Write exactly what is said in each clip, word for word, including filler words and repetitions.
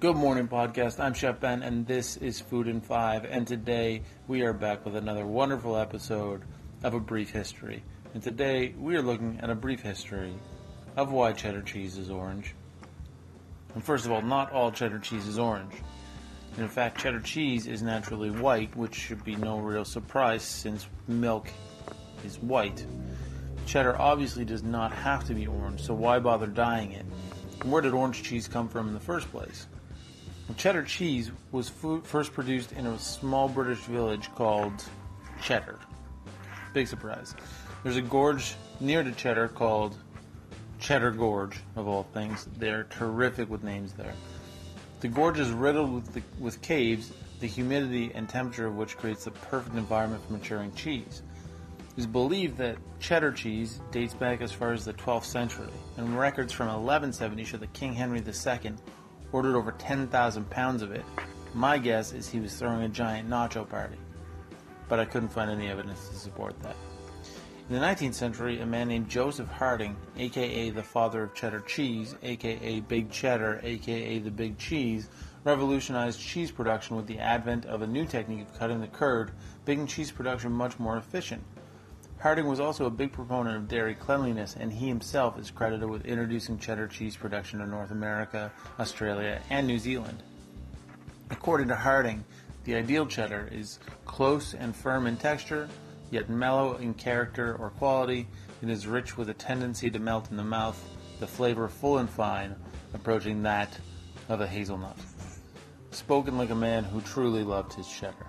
Good morning, podcast. I'm Chef Ben, and this is Food in Five. And today we are back with another wonderful episode of A Brief History. And today we are looking at a brief history of why cheddar cheese is orange. And first of all, not all cheddar cheese is orange. And in fact, cheddar cheese is naturally white, which should be no real surprise since milk is white. Cheddar obviously does not have to be orange, so why bother dyeing it? And where did orange cheese come from in the first place? Cheddar cheese was food first produced in a small British village called Cheddar. Big surprise. There's a gorge near to Cheddar called Cheddar Gorge, of all things. They're terrific with names there. The gorge is riddled with, the, with caves, the humidity and temperature of which creates the perfect environment for maturing cheese. It is believed that cheddar cheese dates back as far as the twelfth century, and records from eleven seventy show that King Henry the Second ordered over ten thousand pounds of it. My guess is he was throwing a giant nacho party, but I couldn't find any evidence to support that. In the nineteenth century, a man named Joseph Harding, aka the father of cheddar cheese, aka Big Cheddar, aka the Big Cheese, revolutionized cheese production with the advent of a new technique of cutting the curd, making cheese production much more efficient. Harding was also a big proponent of dairy cleanliness, and he himself is credited with introducing cheddar cheese production to North America, Australia, and New Zealand. According to Harding, the ideal cheddar is close and firm in texture, yet mellow in character or quality. It is rich with a tendency to melt in the mouth, the flavor full and fine, approaching that of a hazelnut. Spoken like a man who truly loved his cheddar.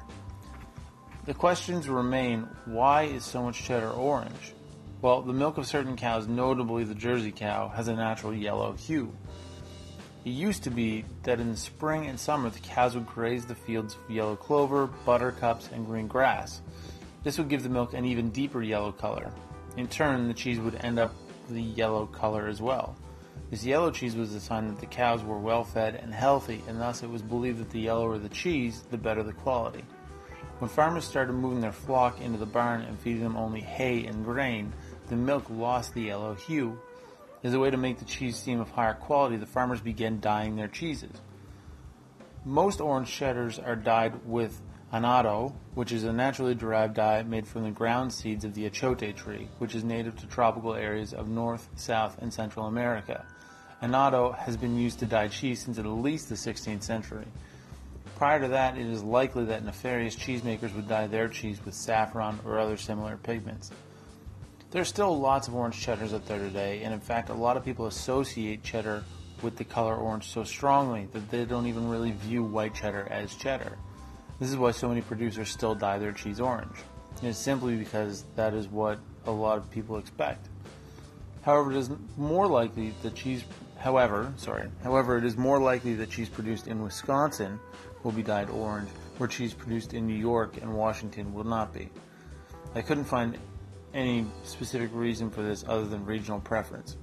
The questions remain, why is so much cheddar orange? Well, the milk of certain cows, notably the Jersey cow, has a natural yellow hue. It used to be that in the spring and summer, the cows would graze the fields of yellow clover, buttercups, and green grass. This would give the milk an even deeper yellow color. In turn, the cheese would end up with a yellow color as well. This yellow cheese was a sign that the cows were well-fed and healthy, and thus it was believed that the yellower the cheese, the better the quality. When farmers started moving their flock into the barn and feeding them only hay and grain, the milk lost the yellow hue. As a way to make the cheese seem of higher quality, the farmers began dyeing their cheeses. Most orange cheddars are dyed with annatto, which is a naturally derived dye made from the ground seeds of the achote tree, which is native to tropical areas of North, South, and Central America. Annatto has been used to dye cheese since at least the sixteenth century. Prior to that, it is likely that nefarious cheesemakers would dye their cheese with saffron or other similar pigments. There are still lots of orange cheddars out there today, and in fact, a lot of people associate cheddar with the color orange so strongly that they don't even really view white cheddar as cheddar. This is why so many producers still dye their cheese orange. It is simply because that is what a lot of people expect. However, it is more likely that cheese However, sorry, however, it is more likely that cheese produced in Wisconsin will be dyed orange, where cheese produced in New York and Washington will not be. I couldn't find any specific reason for this other than regional preference.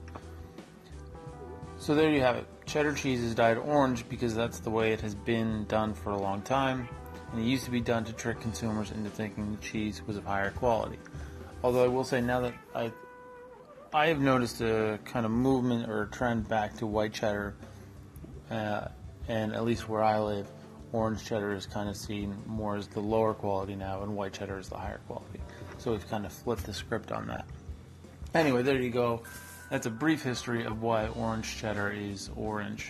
So there you have it. Cheddar cheese is dyed orange because that's the way it has been done for a long time, and it used to be done to trick consumers into thinking the cheese was of higher quality. Although I will say now that I I have noticed a kind of movement or a trend back to white cheddar, uh, and at least where I live, orange cheddar is kind of seen more as the lower quality now, and white cheddar is the higher quality. So we've kind of flipped the script on that. Anyway, there you go. That's a brief history of why orange cheddar is orange.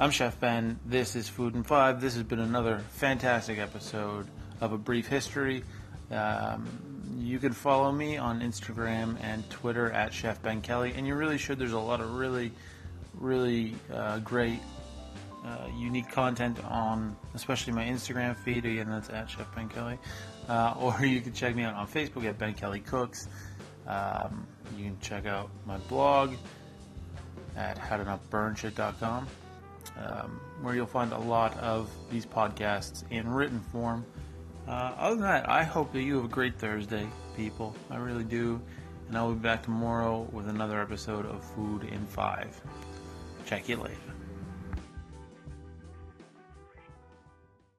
I'm Chef Ben. This is Food in Five. This has been another fantastic episode of A Brief History. Um... You can follow me on Instagram and Twitter at Chef Ben Kelly, and you really should. There's a lot of really, really uh, great, uh, unique content on, especially my Instagram feed. Again, that's at Chef Ben Kelly. Uh, or you can check me out on Facebook at Ben Kelly Cooks. Um, you can check out my blog at how to not burn shit dot com, um, where you'll find a lot of these podcasts in written form. Uh, other than that, I hope that you have a great Thursday, people. I really do. And I'll be back tomorrow with another episode of Food in Five. Check you later.